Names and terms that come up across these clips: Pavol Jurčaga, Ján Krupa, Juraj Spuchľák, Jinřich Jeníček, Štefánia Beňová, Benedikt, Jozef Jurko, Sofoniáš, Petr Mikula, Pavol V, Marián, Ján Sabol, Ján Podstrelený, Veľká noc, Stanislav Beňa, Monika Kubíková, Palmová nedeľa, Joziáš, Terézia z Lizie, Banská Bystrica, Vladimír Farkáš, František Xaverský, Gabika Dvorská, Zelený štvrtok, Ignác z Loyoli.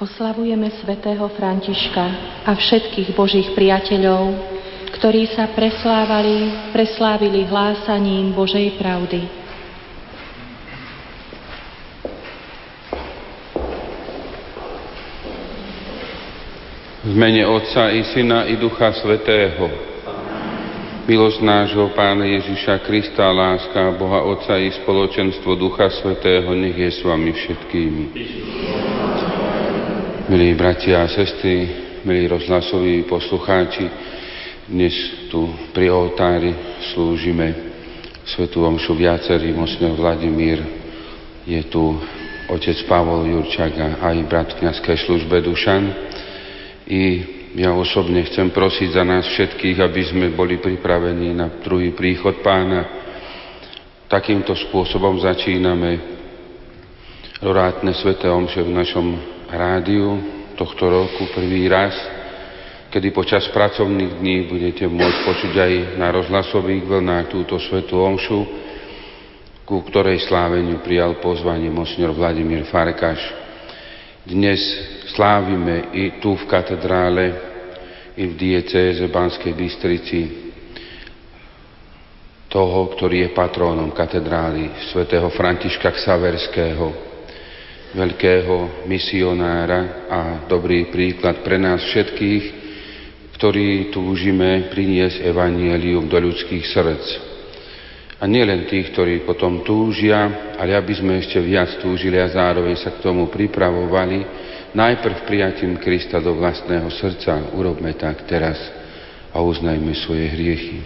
Oslavujeme svätého Františka a všetkých Božích priateľov, ktorí sa preslávili hlásaním Božej pravdy. V mene Otca i Syna i Ducha Svätého, milosť nášho Pána Ježiša Krista, láska Boha Otca i spoločenstvo Ducha Svätého, nech je s vami všetkými. Milí bratia a sestry, milí rozhlasoví poslucháči, dnes tu pri oltári slúžime svätú omšu viacerým. Monsignor Vladimír, je tu otec Pavol Jurčaga, aj brat v kňazskej službe Dušan. I ja osobne chcem prosiť za nás všetkých, aby sme boli pripravení na druhý príchod Pána. Takýmto spôsobom začíname rorátne sväté omše v našom rádiu tohto roku prvý raz, kedy počas pracovných dní budete môcť počuť aj na rozhlasových vlnách túto svätú omšu, ku ktorej sláveniu prijal pozvanie monsignor Vladimír Farkáš. Dnes slávime i tu v katedrále, i v diecéze Banskej Bystrici toho, ktorý je patrónom katedrály, svätého Františka Xaverského, veľkého misionára a dobrý príklad pre nás všetkých, ktorí túžime priniesť evanjelium do ľudských srdc. A nielen tých, ktorí potom túžia, ale aby sme ešte viac túžili a zároveň sa k tomu pripravovali, najprv prijatím Krista do vlastného srdca. Urobme tak teraz a uznajme svoje hriechy.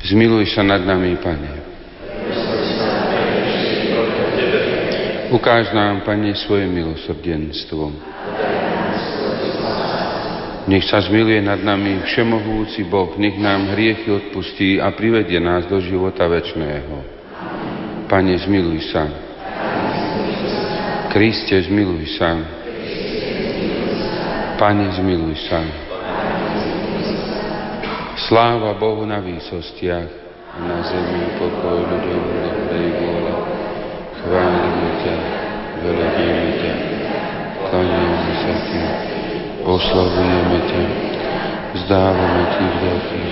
Zmiluj sa nad nami, Pane. Ukáž nám, Pane, svoje milosrdenstvo. Nech sa zmiluje nad nami všemohúci Boh, nech nám hriechy odpustí a privedie nás do života večného. Pane, zmiluj sa. Kriste, zmiluj sa. Pane, zmiluj sa. Sláva Bohu na výsostiach a na zemi pokoj ľuďom dobrej vôle. Chválime ťa, veledíme ťa, kláňame sa ťa, oslavujeme ťa, vzdávame ti vďaky,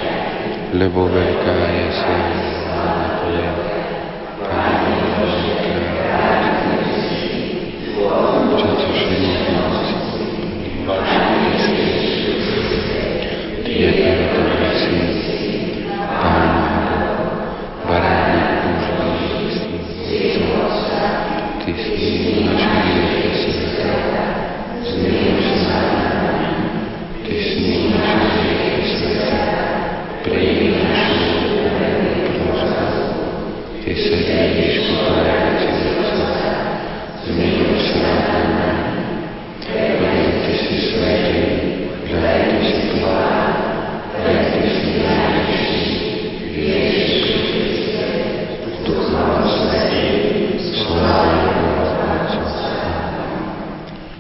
lebo veľká je sláva na tvoja. Pane,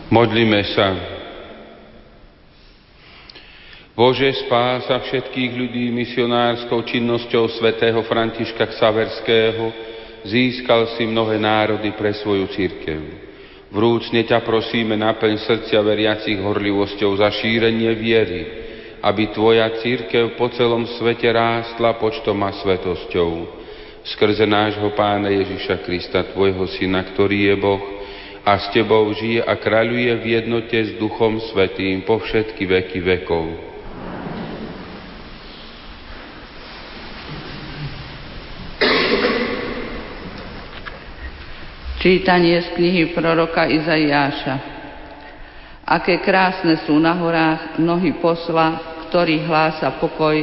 modlíme sa. Bože, spása všetkých ľudí misionárskou činnosťou svätého Františka Xaverského, získal si mnohé národy pre svoju cirkev. Vrúcne ťa prosíme, naplň srdcia veriacich horlivosťou za šírenie viery, aby tvoja cirkev po celom svete rástla počtom a svetosťou. Skrze nášho Pána Ježiša Krista, tvojho Syna, ktorý je Boh, a s tebou žije a kráľuje v jednote s Duchom Svätým po všetky veky vekov. Čítanie z knihy proroka Izaiáša. Aké krásne sú na horách nohy posla, ktorý hlása pokoj,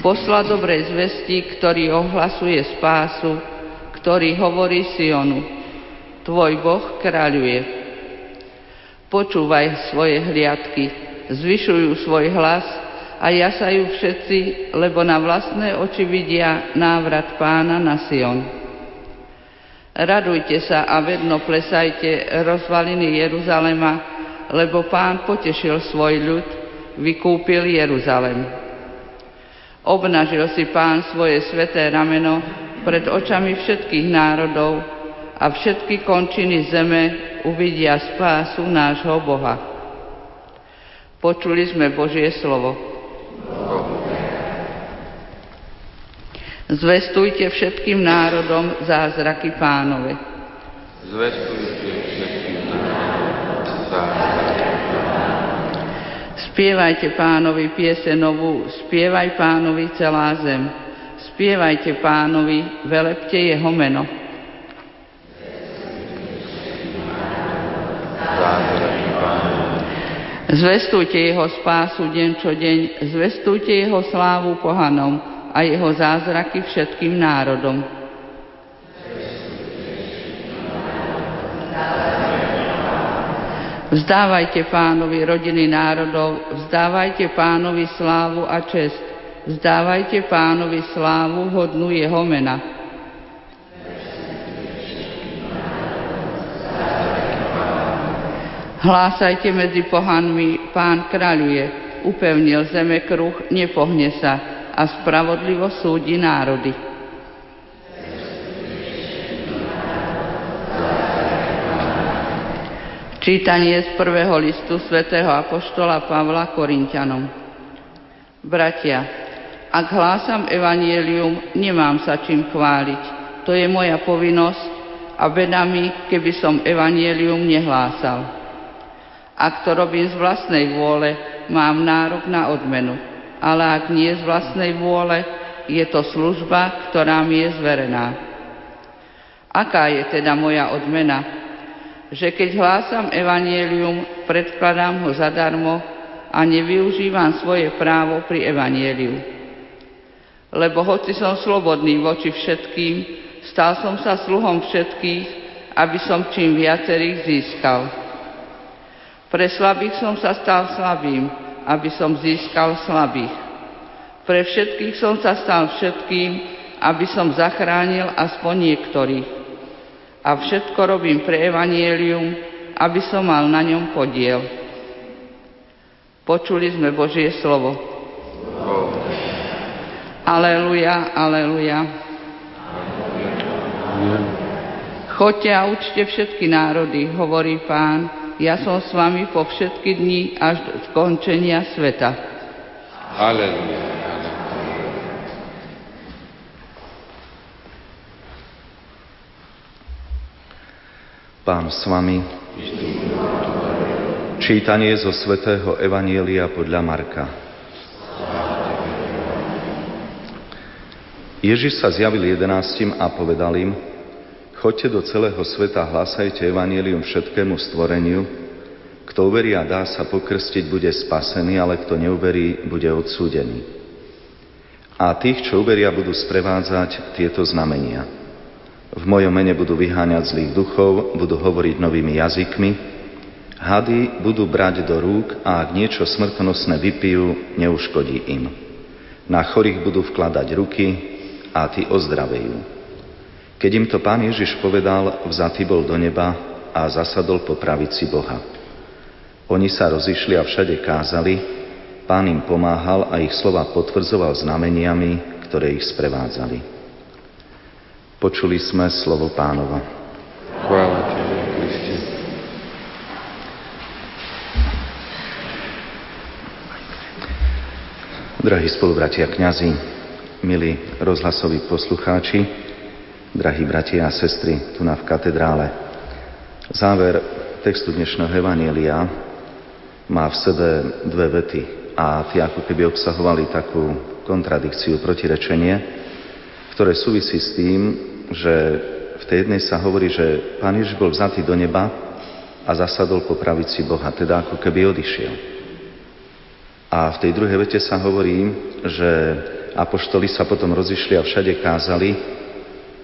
posla dobrej zvesti, ktorý ohlasuje spásu, ktorý hovorí Sionu: tvoj Boh kráľuje. Počúvaj svoje hliadky, zvyšujú svoj hlas a jasajú všetci, lebo na vlastné oči vidia návrat Pána na Sion. Radujte sa a vedno plesajte, rozvaliny Jeruzalema, lebo Pán potešil svoj ľud, vykúpil Jeruzalem. Obnažil si Pán svoje sväté rameno pred očami všetkých národov a všetky končiny zeme uvidia spásu nášho Boha. Počuli sme Božie slovo. Zvestujte všetkým národom zázraky Pánove. Zvestujte všetkým národom zázraky Pánove. Spievajte Pánovi piese novú, spievaj Pánovi celá zem. Spievajte Pánovi, velepte jeho meno. Zvestujte jeho spásu deň čo deň, zvestujte jeho slávu pohanom a jeho zázraky všetkým národom. Vzdávajte Pánovi rodiny národov, vzdávajte Pánovi slávu a čest, vzdávajte Pánovi slávu hodnú jeho mena. Hlásajte medzi pohanmi, Pán kráľuje, upevnil zeme kruh, nepohne sa, a spravodlivo súdi národy. Čítanie z prvého listu svätého apoštola Pavla Korinťanom. Bratia, ak hlásam evanjelium, nemám sa čím chváliť. To je moja povinnosť a beda mi, keby som evanjelium nehlásal. Ak to robím z vlastnej vôle, mám nárok na odmenu. Ale ak nie z vlastnej vôle, je to služba, ktorá mi je zverená. Aká je teda moja odmena? Že keď hlásam evanjelium, predkladám ho zadarmo a nevyužívam svoje právo pri evanjeliu. Lebo hoci som slobodný voči všetkým, stal som sa sluhom všetkých, aby som čím viacerých získal. Pre slabých som sa stal slabým, aby som získal slabých. Pre všetkých som sa stal všetkým, aby som zachránil aspoň niektorých. A všetko robím pre evanjelium, aby som mal na ňom podiel. Počuli sme Božie slovo. Aleluja, aleluja. Choďte a učte všetky národy, hovorí Pán, ja som s vami po všetky dni až do skončenia sveta. Halleluja. Pán s vami. Čítanie zo svätého evanjelia podľa Marka. Ježiš sa zjavil 11 a povedal im: Choďte do celého sveta, hlasajte evanjelium všetkému stvoreniu. Kto uverí a dá sa pokrstiť, bude spasený, ale kto neuverí, bude odsúdený. A tých, čo uveria, budú sprevádzať tieto znamenia. V mojom mene budú vyháňať zlých duchov, budú hovoriť novými jazykmi, hady budú brať do rúk a ak niečo smrtonosné vypijú, neuškodí im. Na chorých budú vkladať ruky a tí ozdravejú. Keď im to Pán Ježiš povedal, vzatý bol do neba a zasadol po pravici Boha. Oni sa rozišli a všade kázali, Pán im pomáhal a ich slova potvrdzoval znameniami, ktoré ich sprevádzali. Počuli sme slovo Pánova. Chvála Tebe, Kriste. Drahí spolubratia kňazi, milí rozhlasoví poslucháči, drahí bratia a sestry, tu na v katedrále. Záver textu dnešného evanjelia má v sebe dve vety a tie ako keby obsahovali takú kontradikciu, protirečenie, ktoré súvisí s tým, že v tej jednej sa hovorí, že Pán Ježiš bol vzatý do neba a zasadol po pravici Boha, teda ako keby odišiel. A v tej druhej vete sa hovorí, že apoštoli sa potom rozišli a všade kázali,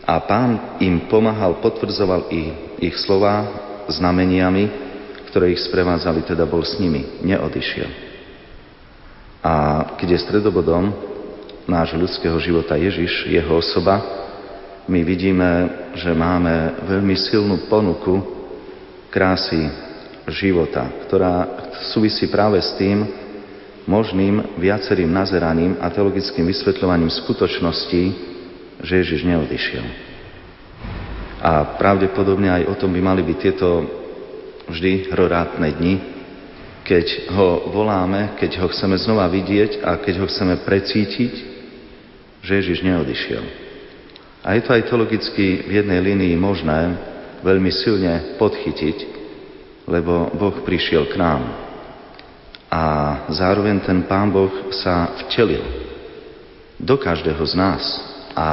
a Pán im pomáhal, potvrdzoval ich slova znameniami, ktoré ich sprevádzali, teda bol s nimi, neodišiel. A keď je stredobodom nášho ľudského života Ježiš, jeho osoba, my vidíme, že máme veľmi silnú ponuku krásy života, ktorá súvisí práve s tým možným viacerým nazeraním a teologickým vysvetľovaním skutočností, že Ježiš neodišiel. A pravdepodobne aj o tom by mali byť tieto vždy hororátne dni, keď ho voláme, keď ho chceme znova vidieť a keď ho chceme precítiť, že Ježiš neodišiel. A je to aj to logicky v jednej línii možné veľmi silne podchytiť, lebo Boh prišiel k nám. A zároveň ten Pán Boh sa vtelil do každého z nás a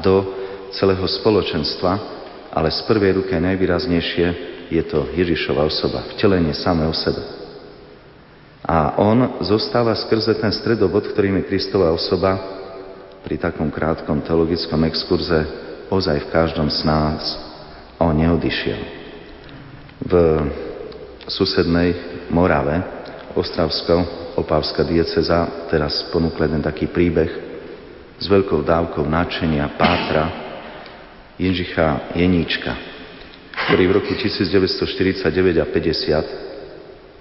do celého spoločenstva, ale z prvej ruky najvýraznejšie je to Ježišova osoba, vtelenie samé o sebe. A on zostáva skrze ten stredobod, ktorým je Kristova osoba, pri takom krátkom teologickom exkurze ozaj v každom z nás. On neodišiel. V susednej Morave, Ostravsko-Opavská diecéza, teraz ponúkla jeden taký príbeh s veľkou dávkou nadšenia pátra Jinřicha Jeníčka, ktorý v roku 1949 a 50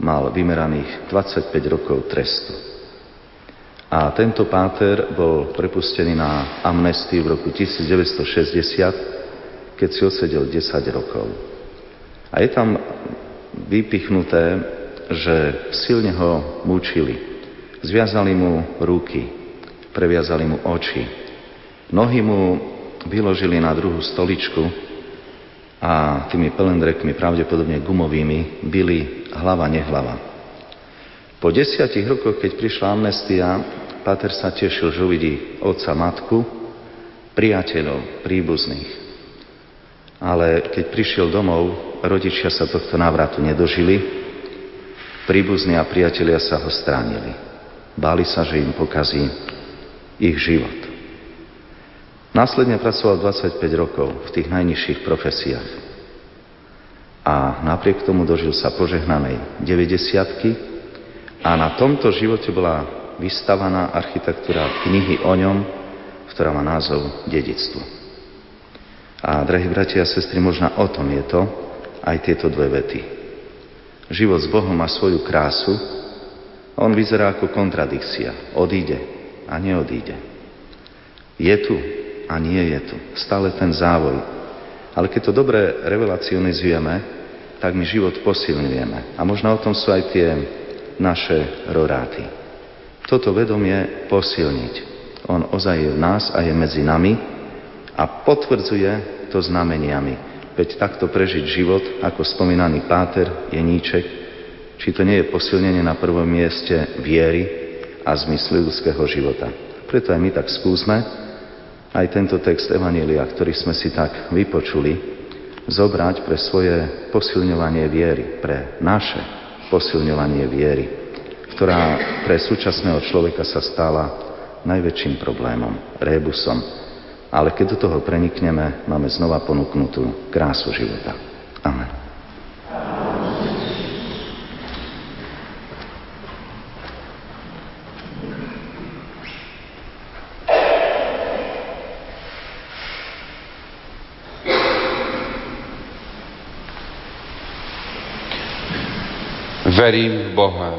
mal vymeraných 25 rokov trestu. A tento páter bol prepustený na amnestiu v roku 1960, keď si odsedel 10 rokov. A je tam vypichnuté, že silne ho mučili. Zviazali mu ruky, previazali mu oči. Nohy mu vyložili na druhú stoličku a tými pelendrekmi, pravdepodobne gumovými, bili hlava, nehlava. Po 10 rokoch, keď prišla amnestia, páter sa tešil, že uvidí otca, matku, priateľov, príbuzných. Ale keď prišiel domov, rodičia sa tohto návratu nedožili, príbuzní a priatelia sa ho stránili. Báli sa, že im pokazí ich život. Následne pracoval 25 rokov v tých najnižších profesiách. A napriek tomu dožil sa požehnanej 90-ky a na tomto živote bola vystavaná architektúra knihy o ňom, ktorá má názov Dedičstvo. A drahí bratia a sestry, možno o tom je to aj tieto dve vety. Život s Bohom má svoju krásu, on vyzerá ako kontradikcia. Odíde a neodíde. Je tu a nie je tu. Stále ten závoj. Ale keď to dobre revelacionizujeme, tak my život posilňujeme. A možno o tom sú aj tie naše roráty. Toto vedomie posilniť. On ozaj je v nás a je medzi nami a potvrdzuje to znameniami. Veď takto prežiť život, ako spomínaný páter Jeníček, či to nie je posilnenie na prvom mieste viery a zmyslu ľudského života. Preto aj my tak skúsme aj tento text Evanjelia, ktorý sme si tak vypočuli, zobrať pre svoje posilňovanie viery, pre naše posilňovanie viery, ktorá pre súčasného človeka sa stala najväčším problémom, rébusom. Ale keď do toho prenikneme, máme znova ponúknutú krásu života. Amen. Verím v Boha,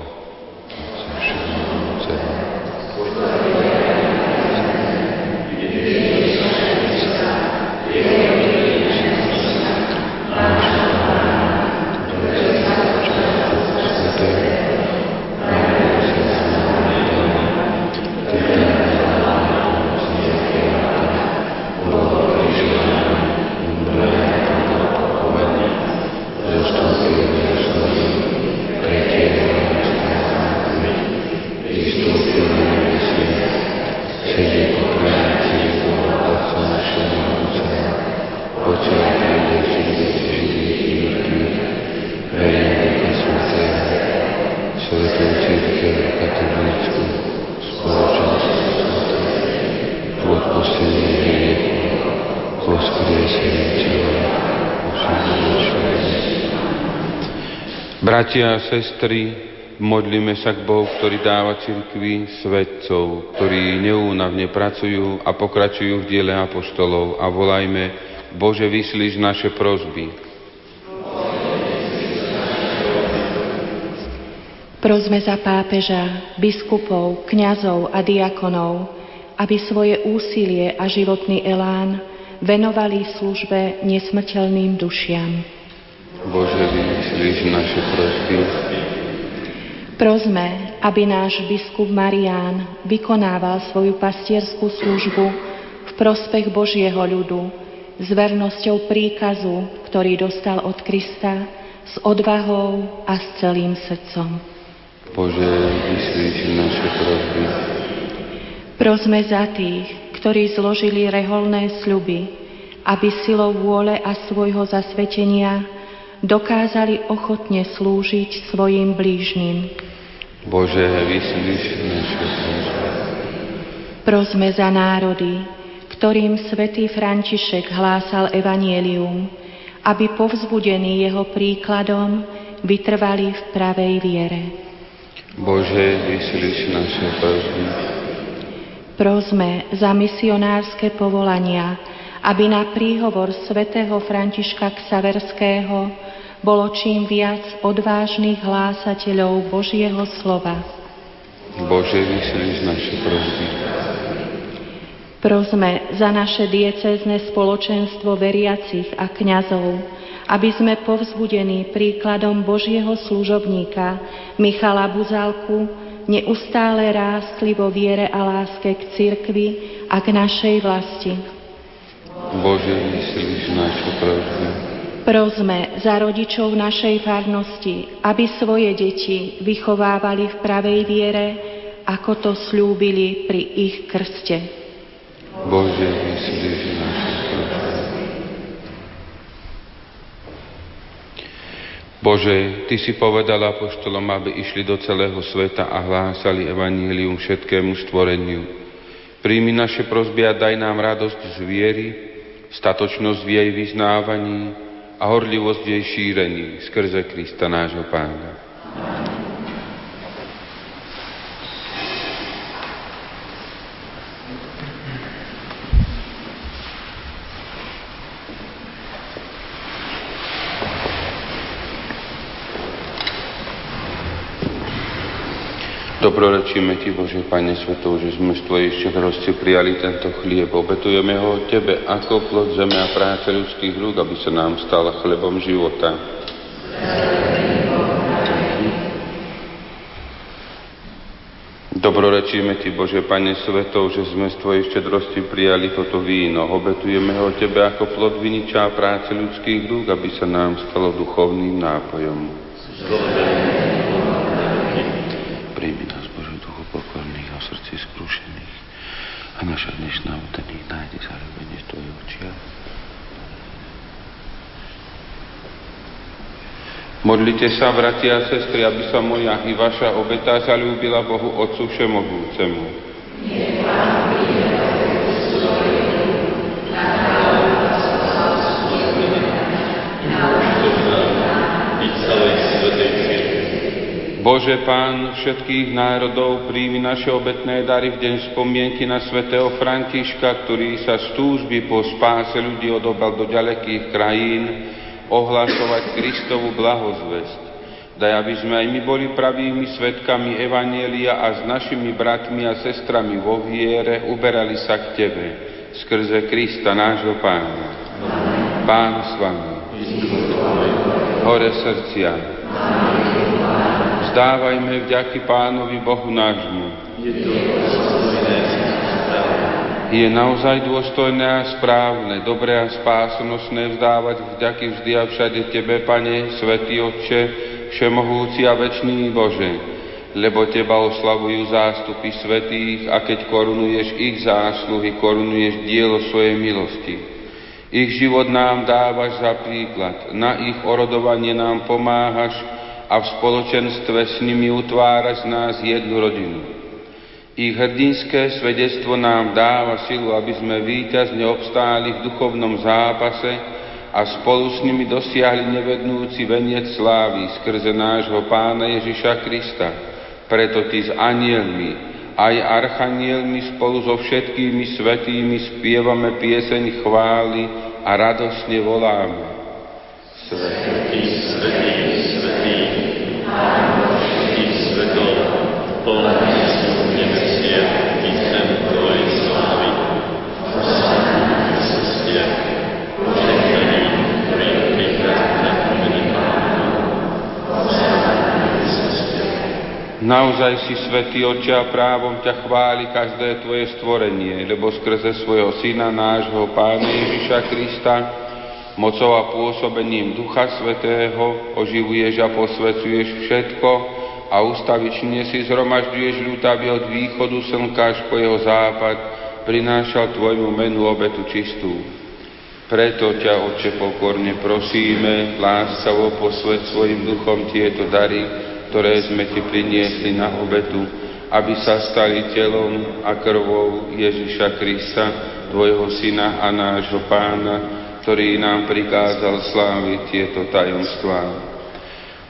bratia a sestry, modlíme sa k Bohu, ktorý dáva cirkvi svetcov, ktorí neúnavne pracujú a pokračujú v diele apoštolov, a volajme: Bože, vyslíš naše prosby. Prosme za pápeža, biskupov, kňazov a diakonov, aby svoje úsilie a životný elán venovali službe nesmrteľným dušiam. Bože, vyslíš naše prosby. Prosme, aby náš biskup Marián vykonával svoju pastierskú službu v prospech Božieho ľudu s vernosťou príkazu, ktorý dostal od Krista, s odvahou a s celým srdcom. Bože, vyslíš naše prosby. Prosme za tých, ktorí zložili reholné sľuby, aby silou vôle a svojho zasvetenia dokázali ochotne slúžiť svojim blížnym. Bože, vyslíš naše prosby. Prosme za národy, ktorým svätý František hlásal evanjelium, aby povzbudení jeho príkladom vytrvali v pravej viere. Bože, vyslíš naše prosby. Prosme za misionárske povolania, aby na príhovor svätého Františka Xaverského bolo čím viac odvážnych hlásateľov Božieho slova. Bože, vyslíš naše prosby. Prosme za naše diecézne spoločenstvo veriacich a kňazov, aby sme povzbudení príkladom Božieho služobníka Michala Buzalku neustále rástli vo viere a láske k cirkvi a k našej vlasti. Bože, vyslíš našu prosbu. Prosme za rodičov našej farnosti, aby svoje deti vychovávali v pravej viere, ako to slúbili pri ich krste. Bože, vyslíš našu prosbu. Bože, Ty si povedal apoštolom, aby išli do celého sveta a hlásali evanjelium všetkému stvoreniu. Príjmi naše prosby a daj nám radosť z viery, statočnosť v jej vyznávaní a horlivosť jej šírení skrze Krista nášho Pána. Dobrorečíme Ti, Bože, Pane Svetov, že sme z Tvojej štedrosti prijali tento chlieb. Obetujeme ho Tebe ako plod zeme a práce ľudských rúk, aby sa nám stala chlebom života. Dobrorečíme Ti, Bože, Pane Svetov, že sme z Tvojej štedrosti prijali toto víno. Obetujeme ho Tebe ako plod viniča a práce ľudských rúk, aby sa nám stalo duchovným nápojom. Príjmi nás, Bože, duchu pokorných a srdci skrušených a naša dnešná útených nájde zároveň v Tvojich očiach. Modlite sa, bratia a sestry, aby sa moja i vaša obeta zaľúbila Bohu Otcu Všemohúcemu. Nech Pán príde v svoje, na vás na Bože, Pán všetkých národov, príjmi naše obetné dary v deň spomienky na svätého Františka, ktorý sa z túžby po spáse ľudí odobral do ďalekých krajín ohlasovať Kristovu blahozvesť. Daj, aby sme aj my boli pravými svedkami evanjelia a s našimi bratmi a sestrami vo viere uberali sa k Tebe, skrze Krista, nášho Pána. Pán s vami. Hore srdcia. Dávajme vďaky Pánovi Bohu nášmu. Je naozaj dôstojné a správne, dobré a spásonosné vzdávať vďaky vždy a všade Tebe, Pane, Svätý Otče, Všemohúci a Večný Bože, lebo Teba oslavujú zástupy svätých a keď korunuješ ich zásluhy, korunuješ dielo svojej milosti. Ich život nám dávaš za príklad, na ich orodovanie nám pomáhaš, a v spoločenstve s nimi utváraš z nás jednu rodinu. Ich hrdinské svedectvo nám dáva silu, aby sme víťazne obstáli v duchovnom zápase a spolu s nimi dosiahli nevednúci veniec slávy skrze nášho Pána Ježiša Krista. Preto Ty s anielmi, aj archanielmi spolu so všetkými svätými spievame pieseň chvály a radosne voláme. Svätý, svätý, svätý, Pán všetkých svetov, poľadný sú v nebesiach i zem tvojej Naozaj si svätý Otče a právom ťa chváli každé tvoje stvorenie, lebo skrze svojho Syna, nášho Pána Ježiša Krista, mocou a pôsobením Ducha Svätého oživuješ a posvecuješ všetko a ustavične si zhromažďuješ ľud, aby od východu slnka až po jeho západ prinášal tvojmu menu obetu čistú. Preto ťa, Otče, pokorne prosíme, láskavo posväť svojim duchom tieto dary, ktoré sme ti priniesli na obetu, aby sa stali telom a krvou Ježiša Krista, tvojho Syna a nášho Pána, ktorý nám prikázal sláviť tieto tajomstvá.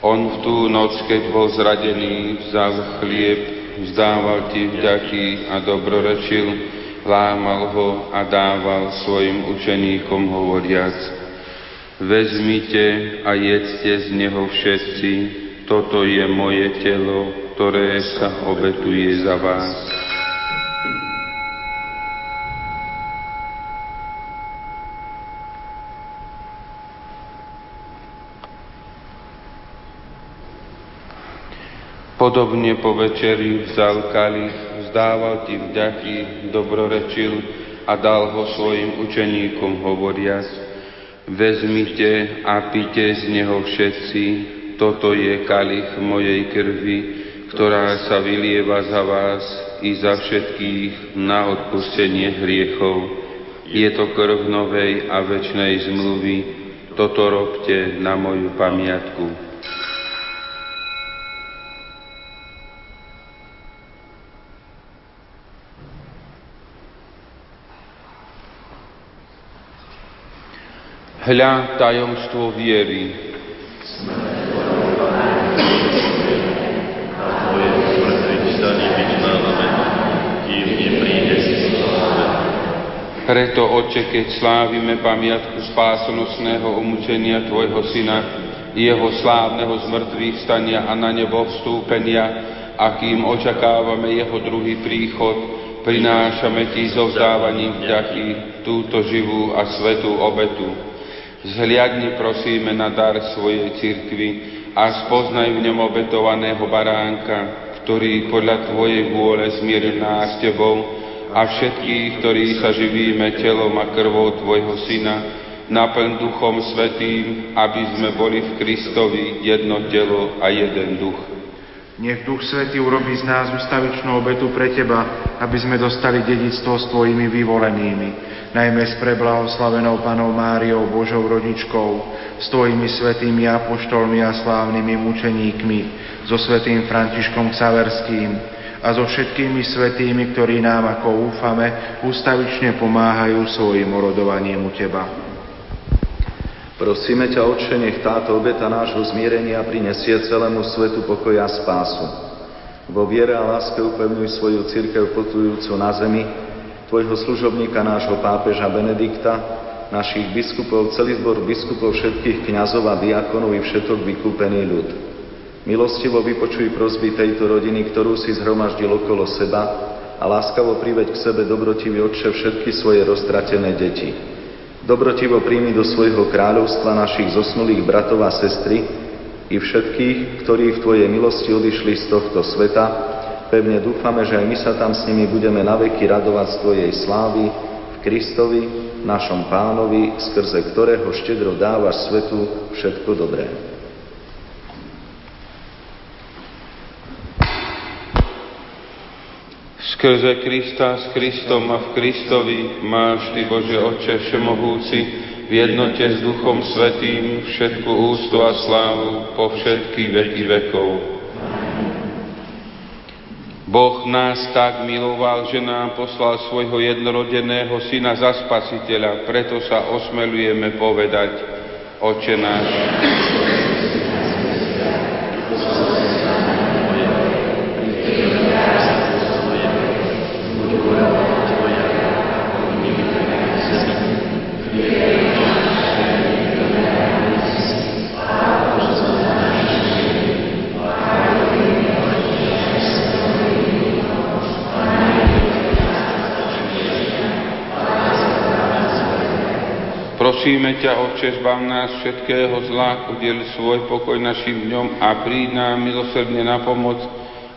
On v tú noc, keď bol zradený, vzal chlieb, vzdával ti vďaky a dobrorečil, lámal ho a dával svojim učeníkom hovoriac: Vezmite a jedzte z neho všetci, toto je moje telo, ktoré sa obetuje za vás. Podobne po večeri vzal kalich, dával ti vďaky, dobrorečil a dal ho svojim učeníkom hovoriac: Vezmite a pite z neho všetci, toto je kalich mojej krvi, ktorá sa vylieva za vás i za všetkých na odpustenie hriechov. Je to krv novej a večnej zmluvy, toto robte na moju pamiatku. Hľa, tajomstvo viery. Preto, Otče, keď slávime pamiatku spásonosného umúčenia tvojho Syna, jeho slávneho zmrtvých stania a na nebo vstúpenia, a kým očakávame jeho druhý príchod, prinášame ti so vzdávaním vďaky túto živú a svätú obetu. Zhliadni, prosíme, na dar svojej cirkvi a spoznaj v ňom obetovaného baránka, ktorý podľa tvojej vôle zmieril nás s tebou a všetkých, ktorí sa živíme telom a krvou tvojho Syna, naplň Duchom Svätým, aby sme boli v Kristovi jedno telo a jeden duch. Nech Duch Svätý urobí z nás ustavičnú obetu pre teba, aby sme dostali dedičstvo s tvojimi vyvolenými, najmä s preblahoslavenou Pannou Máriou, Božou rodičkou, s tvojimi svätými apoštolmi a slávnymi mučeníkmi, so svätým Františkom Xaverským a so všetkými svätými, ktorí nám, ako úfame, ústavične pomáhajú svojim orodovaním u teba. Prosíme ťa, Otče, nech táto obeta nášho zmierenia prinesie celému svetu pokoj a spásu. Vo viere a láske upevňuj svoju cirkev putujúcu na zemi, tvojho služobníka, nášho pápeža Benedikta, našich biskupov, celý zbor biskupov, všetkých kňazov a diakonov i všetok vykúpený ľud. Milostivo vypočuj prosby tejto rodiny, ktorú si zhromaždil okolo seba, a láskavo priveď k sebe, dobrotivý Otče, všetky svoje roztratené deti. Dobrotivo príjmi do svojho kráľovstva našich zosnulých bratov a sestry i všetkých, ktorí v tvojej milosti odišli z tohto sveta. Pevne dúfame, že aj my sa tam s nimi budeme naveky radovať z tvojej slávy v Kristovi, našom Pánovi, skrze ktorého štedro dávaš svetu všetko dobré. Skrze Krista, s Kristom a v Kristovi máš ty, Bože Otče všemohúci, v jednote s Duchom Svätým všetku úctu a slávu po všetky veky vekov. Boh nás tak miloval, že nám poslal svojho jednorodeného Syna za Spasiteľa, preto sa osmelujeme povedať: Otče náš. Prosíme ťa, Otče, zbav nás všetkého zla, udel svoj pokoj našim dňom a príď nám milosrdne na pomoc,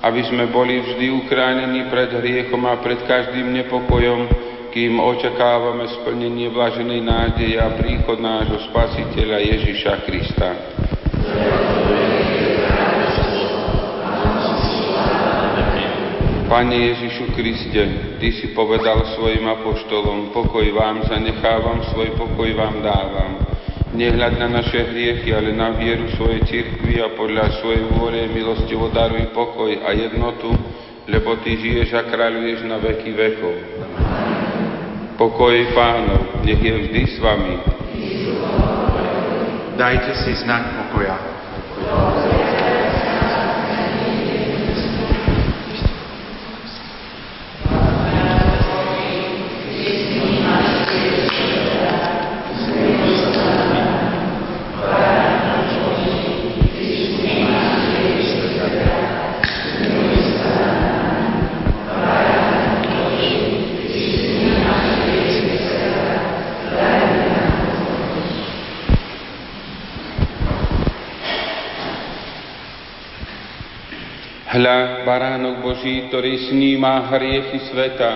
aby sme boli vždy uchránení pred hriechom a pred každým nepokojom, kým očakávame splnenie blaženej nádeje a príchod nášho Spasiteľa Ježiša Krista. Pane Ježišu Kriste, Ty si povedal svojim apoštolom, pokoj vám zanechávam, svoj pokoj vám dávam. Nehľad na naše hriechy, ale na vieru svojej cirkvi a podľa svojej vôle milostivo daruj pokoj a jednotu, lebo Ty žiješ a kráľuješ na veky vekov. Pokoj Pánov, nech je vždy s vami. Dajte si znak pokoja. Hľa, baránok Boží, ktorý sníma hriechy sveta,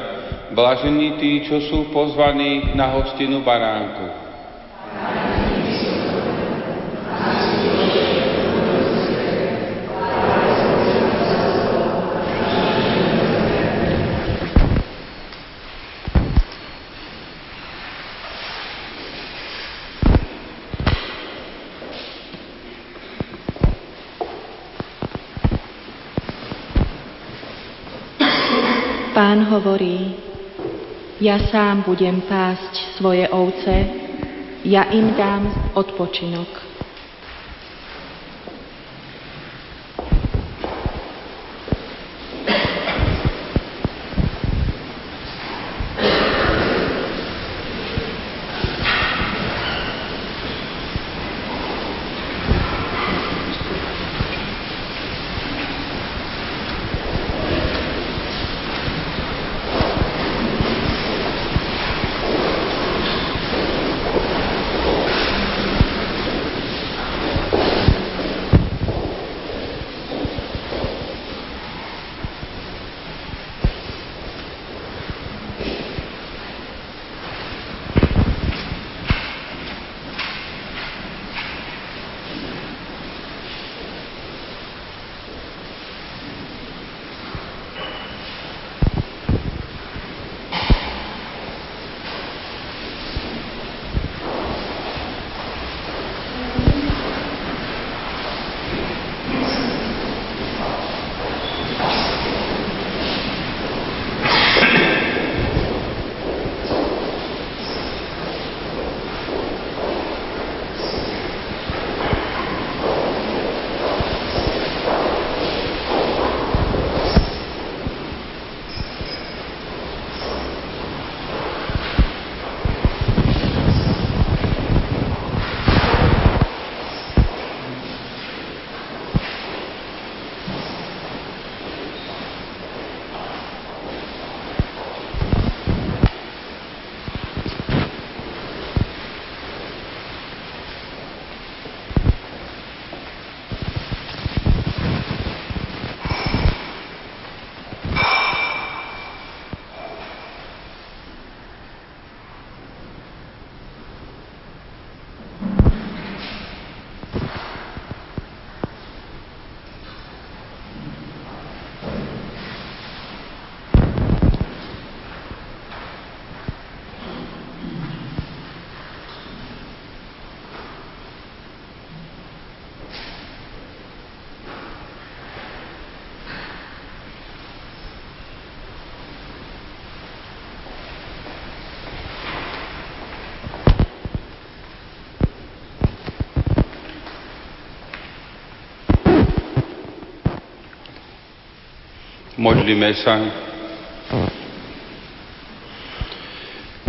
blažení tí, čo sú pozvaní na hostinu baránku. Pán hovorí, ja sám budem pásť svoje ovce, ja im dám odpočinok. Modlíme sa.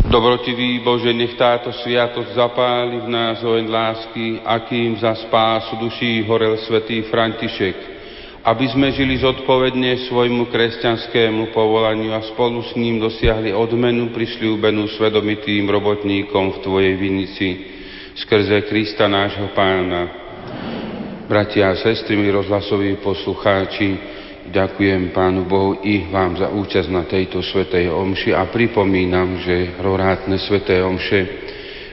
Dobrotivý Bože, nech táto sviatosť zapáli v nás oheň lásky, akým za spásu duší horel svätý František, aby sme žili zodpovedne svojmu kresťanskému povolaniu a spolu s ním dosiahli odmenu prisľúbenú svedomitým robotníkom v Tvojej vinici, skrze Krista nášho Pána. Bratia a sestry, milí rozhlasoví poslucháči, Ďakujem Pánu Bohu i vám za účasť na tejto svätej omši a pripomínam, že rorátne sväté omše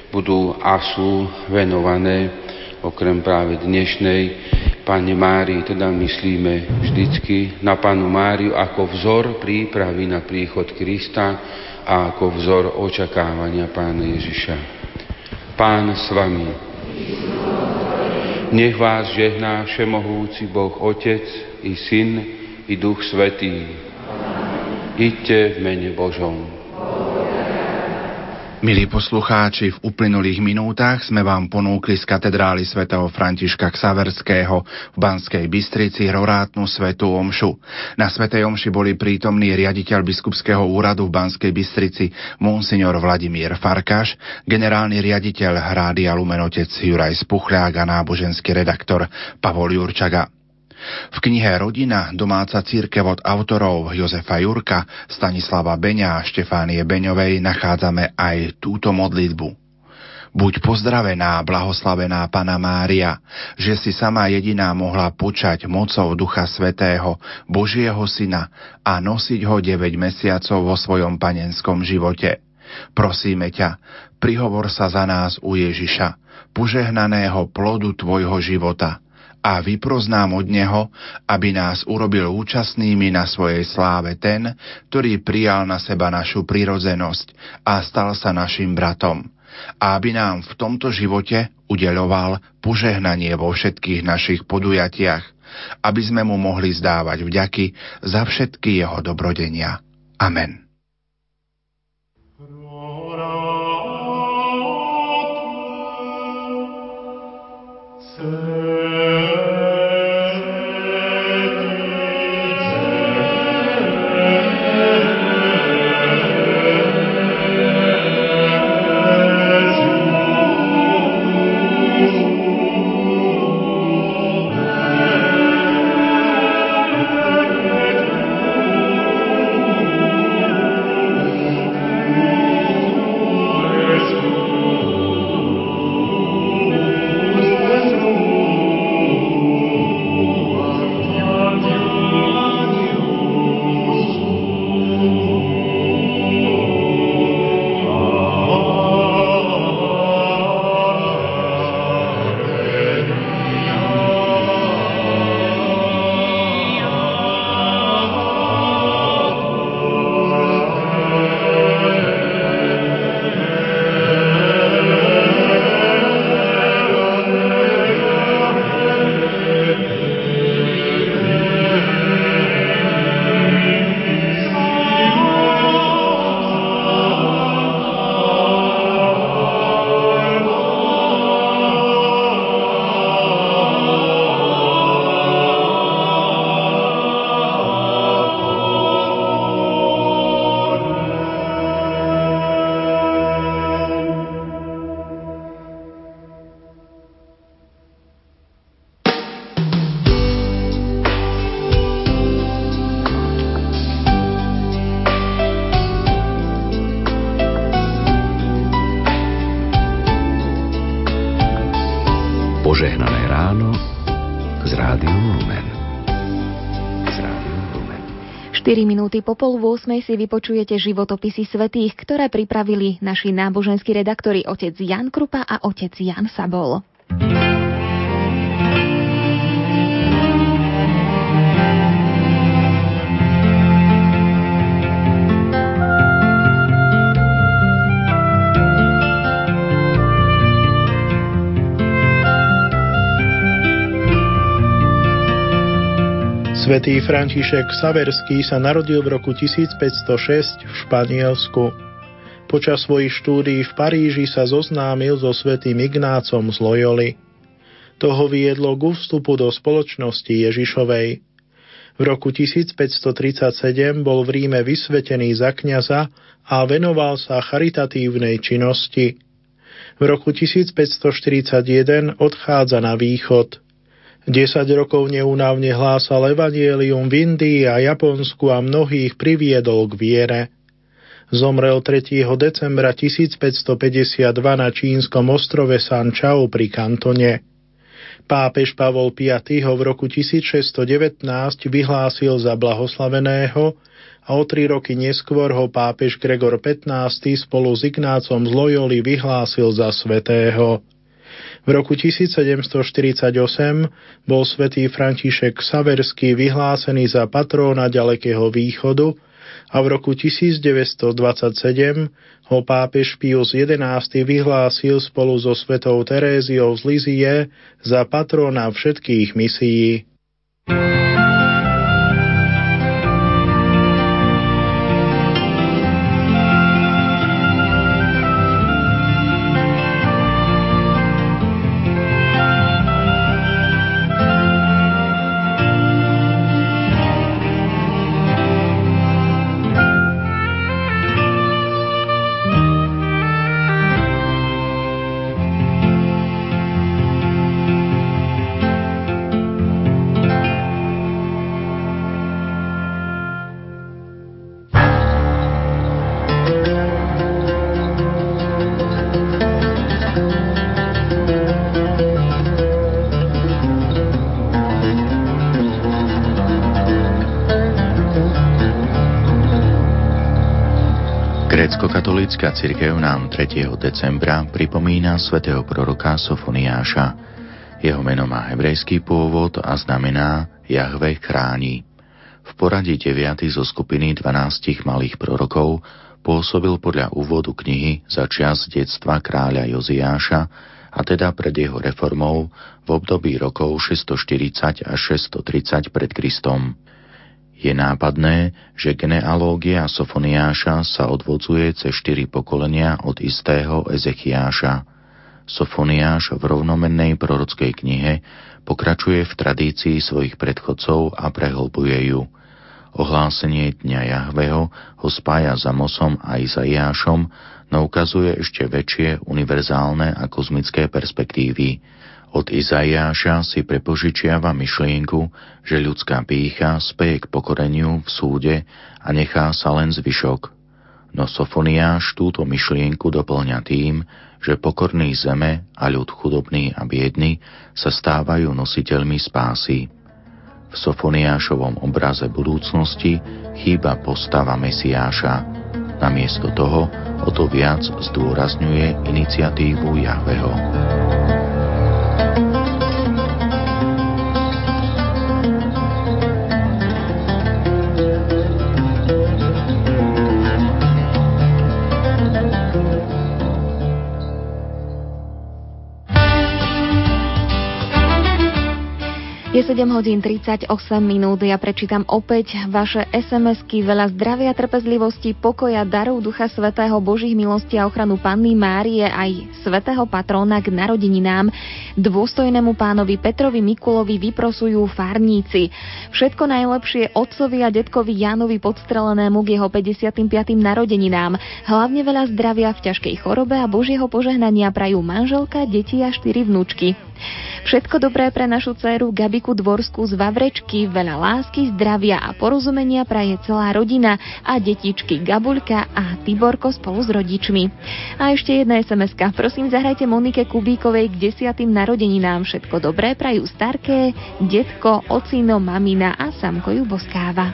budú a sú venované, okrem práve dnešnej, Pane Márii, teda myslíme vždycky na Panu Máriu ako vzor prípravy na príchod Krista a ako vzor očakávania Pána Ježiša. Pán s vami. Nech vás žehná všemohúci Boh Otec i Syn i Duch Svätý. Iďte v mene Božom. Milí poslucháči, v uplynulých minútach sme vám ponúkli z katedrály svätého Františka Xaverského v Banskej Bystrici rorátnu svätú omšu. Na svätej omši boli prítomní riaditeľ biskupského úradu v Banskej Bystrici monsignor Vladimír Farkáš, generálny riaditeľ Rádia Lumenotec Juraj Spuchľák a náboženský redaktor Pavol Jurčaga. V knihe Rodina, domáca cirkev od autorov Jozefa Jurka, Stanislava Beňa a Štefánie Beňovej nachádzame aj túto modlitbu. Buď pozdravená, blahoslavená Panna Mária, že si sama jediná mohla počať mocou Ducha Svätého, Božieho Syna a nosiť ho 9 mesiacov vo svojom panenskom živote. Prosíme ťa, prihovor sa za nás u Ježiša, požehnaného plodu tvojho života, a vyproznám od Neho, aby nás urobil účastnými na svojej sláve ten, ktorý prijal na seba našu prirodzenosť a stal sa našim bratom. A aby nám v tomto živote udeľoval požehnanie vo všetkých našich podujatiach, aby sme mu mohli zdávať vďaky za všetky jeho dobrodenia. Amen. Po pol 8 si vypočujete životopisy svätých, ktoré pripravili naši náboženskí redaktori otec Ján Krupa a otec Ján Sabol. Svätý František Xaverský sa narodil v roku 1506 v Španielsku. Počas svojich štúdií v Paríži sa zoznámil so svätým Ignácom z Loyoli. To ho viedlo k vstupu do spoločnosti Ježišovej. V roku 1537 bol v Ríme vysvetený za kňaza a venoval sa charitatívnej činnosti. V roku 1541 odchádza na východ. 10 rokov neúnavne hlásal evanjelium v Indii a Japonsku a mnohých priviedol k viere. Zomrel 3. decembra 1552 na čínskom ostrove San Chao pri Kantone. Pápež Pavol V ho v roku 1619 vyhlásil za blahoslaveného a o 3 roky neskôr ho pápež Gregor XV spolu s Ignácom z Loyoli vyhlásil za svätého. V roku 1748 bol svätý František Xaverský vyhlásený za patróna Ďalekého východu a v roku 1927 ho pápež Pius XI vyhlásil spolu so svätou Teréziou z Lizie za patróna všetkých misií. Grécko-katolícka cirkev nám 3. decembra pripomína svätého proroka Sofoniáša. Jeho meno má hebrejský pôvod a znamená Jahve chráni. V poradí 9. zo skupiny 12 malých prorokov pôsobil podľa úvodu knihy za čas detstva kráľa Joziáša, a teda pred jeho reformou v období rokov 640 až 630 pred Kristom. Je nápadné, že genealógia Sofoniáša sa odvodzuje cez 4 pokolenia od istého Ezechiáša. Sofoniáš v rovnomennej prorockej knihe pokračuje v tradícii svojich predchodcov a prehlbuje ju. Ohlásenie Dňa Jahveho ho spája s Amosom a Izaiášom, no ukazuje ešte väčšie univerzálne a kozmické perspektívy. Od Izaiáša si prepožičiava myšlienku, že ľudská pýcha speje k pokoreniu v súde a nechá sa len zvyšok. No Sofoniáš túto myšlienku doplňa tým, že pokorní zeme a ľud chudobný a biedny sa stávajú nositeľmi spásy. V Sofoniášovom obraze budúcnosti chýba postava Mesiáša. Namiesto toho o to viac zdôrazňuje iniciatívu Jahveho. Je 7:38, ja prečítam opäť vaše SMS-ky. Veľa zdravia, trpezlivosti, pokoja, darov Ducha Svätého, Božích milostí a ochranu Panny Márie aj svätého patróna k narodeninám dôstojnému pánovi Petrovi Mikulovi vyprosujú farníci. Všetko najlepšie otcovi a detkovi Jánovi Podstrelenému k jeho 55. narodeninám. Hlavne veľa zdravia v ťažkej chorobe a Božieho požehnania prajú manželka, deti a 4 vnúčky. Všetko dobré pre našu dcéru Gabiku Dvorskú z Vavrečky, veľa lásky, zdravia a porozumenia praje celá rodina a detičky Gabuľka a Tiborko spolu s rodičmi. A ešte jedna SMS-ka. Prosím, zahrajte Monike Kubíkovej k 10. narodeninám. Všetko dobré prajú starké, detko, ocino, mamina a samko ju boskáva.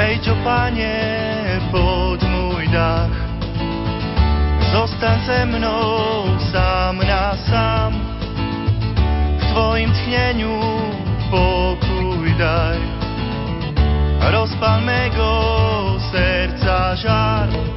Veď, Pane, pod môj dach, zostaň se mnou sám na sám, k tvojim tchňeniu pokoj daj, rozpal mého serca žár.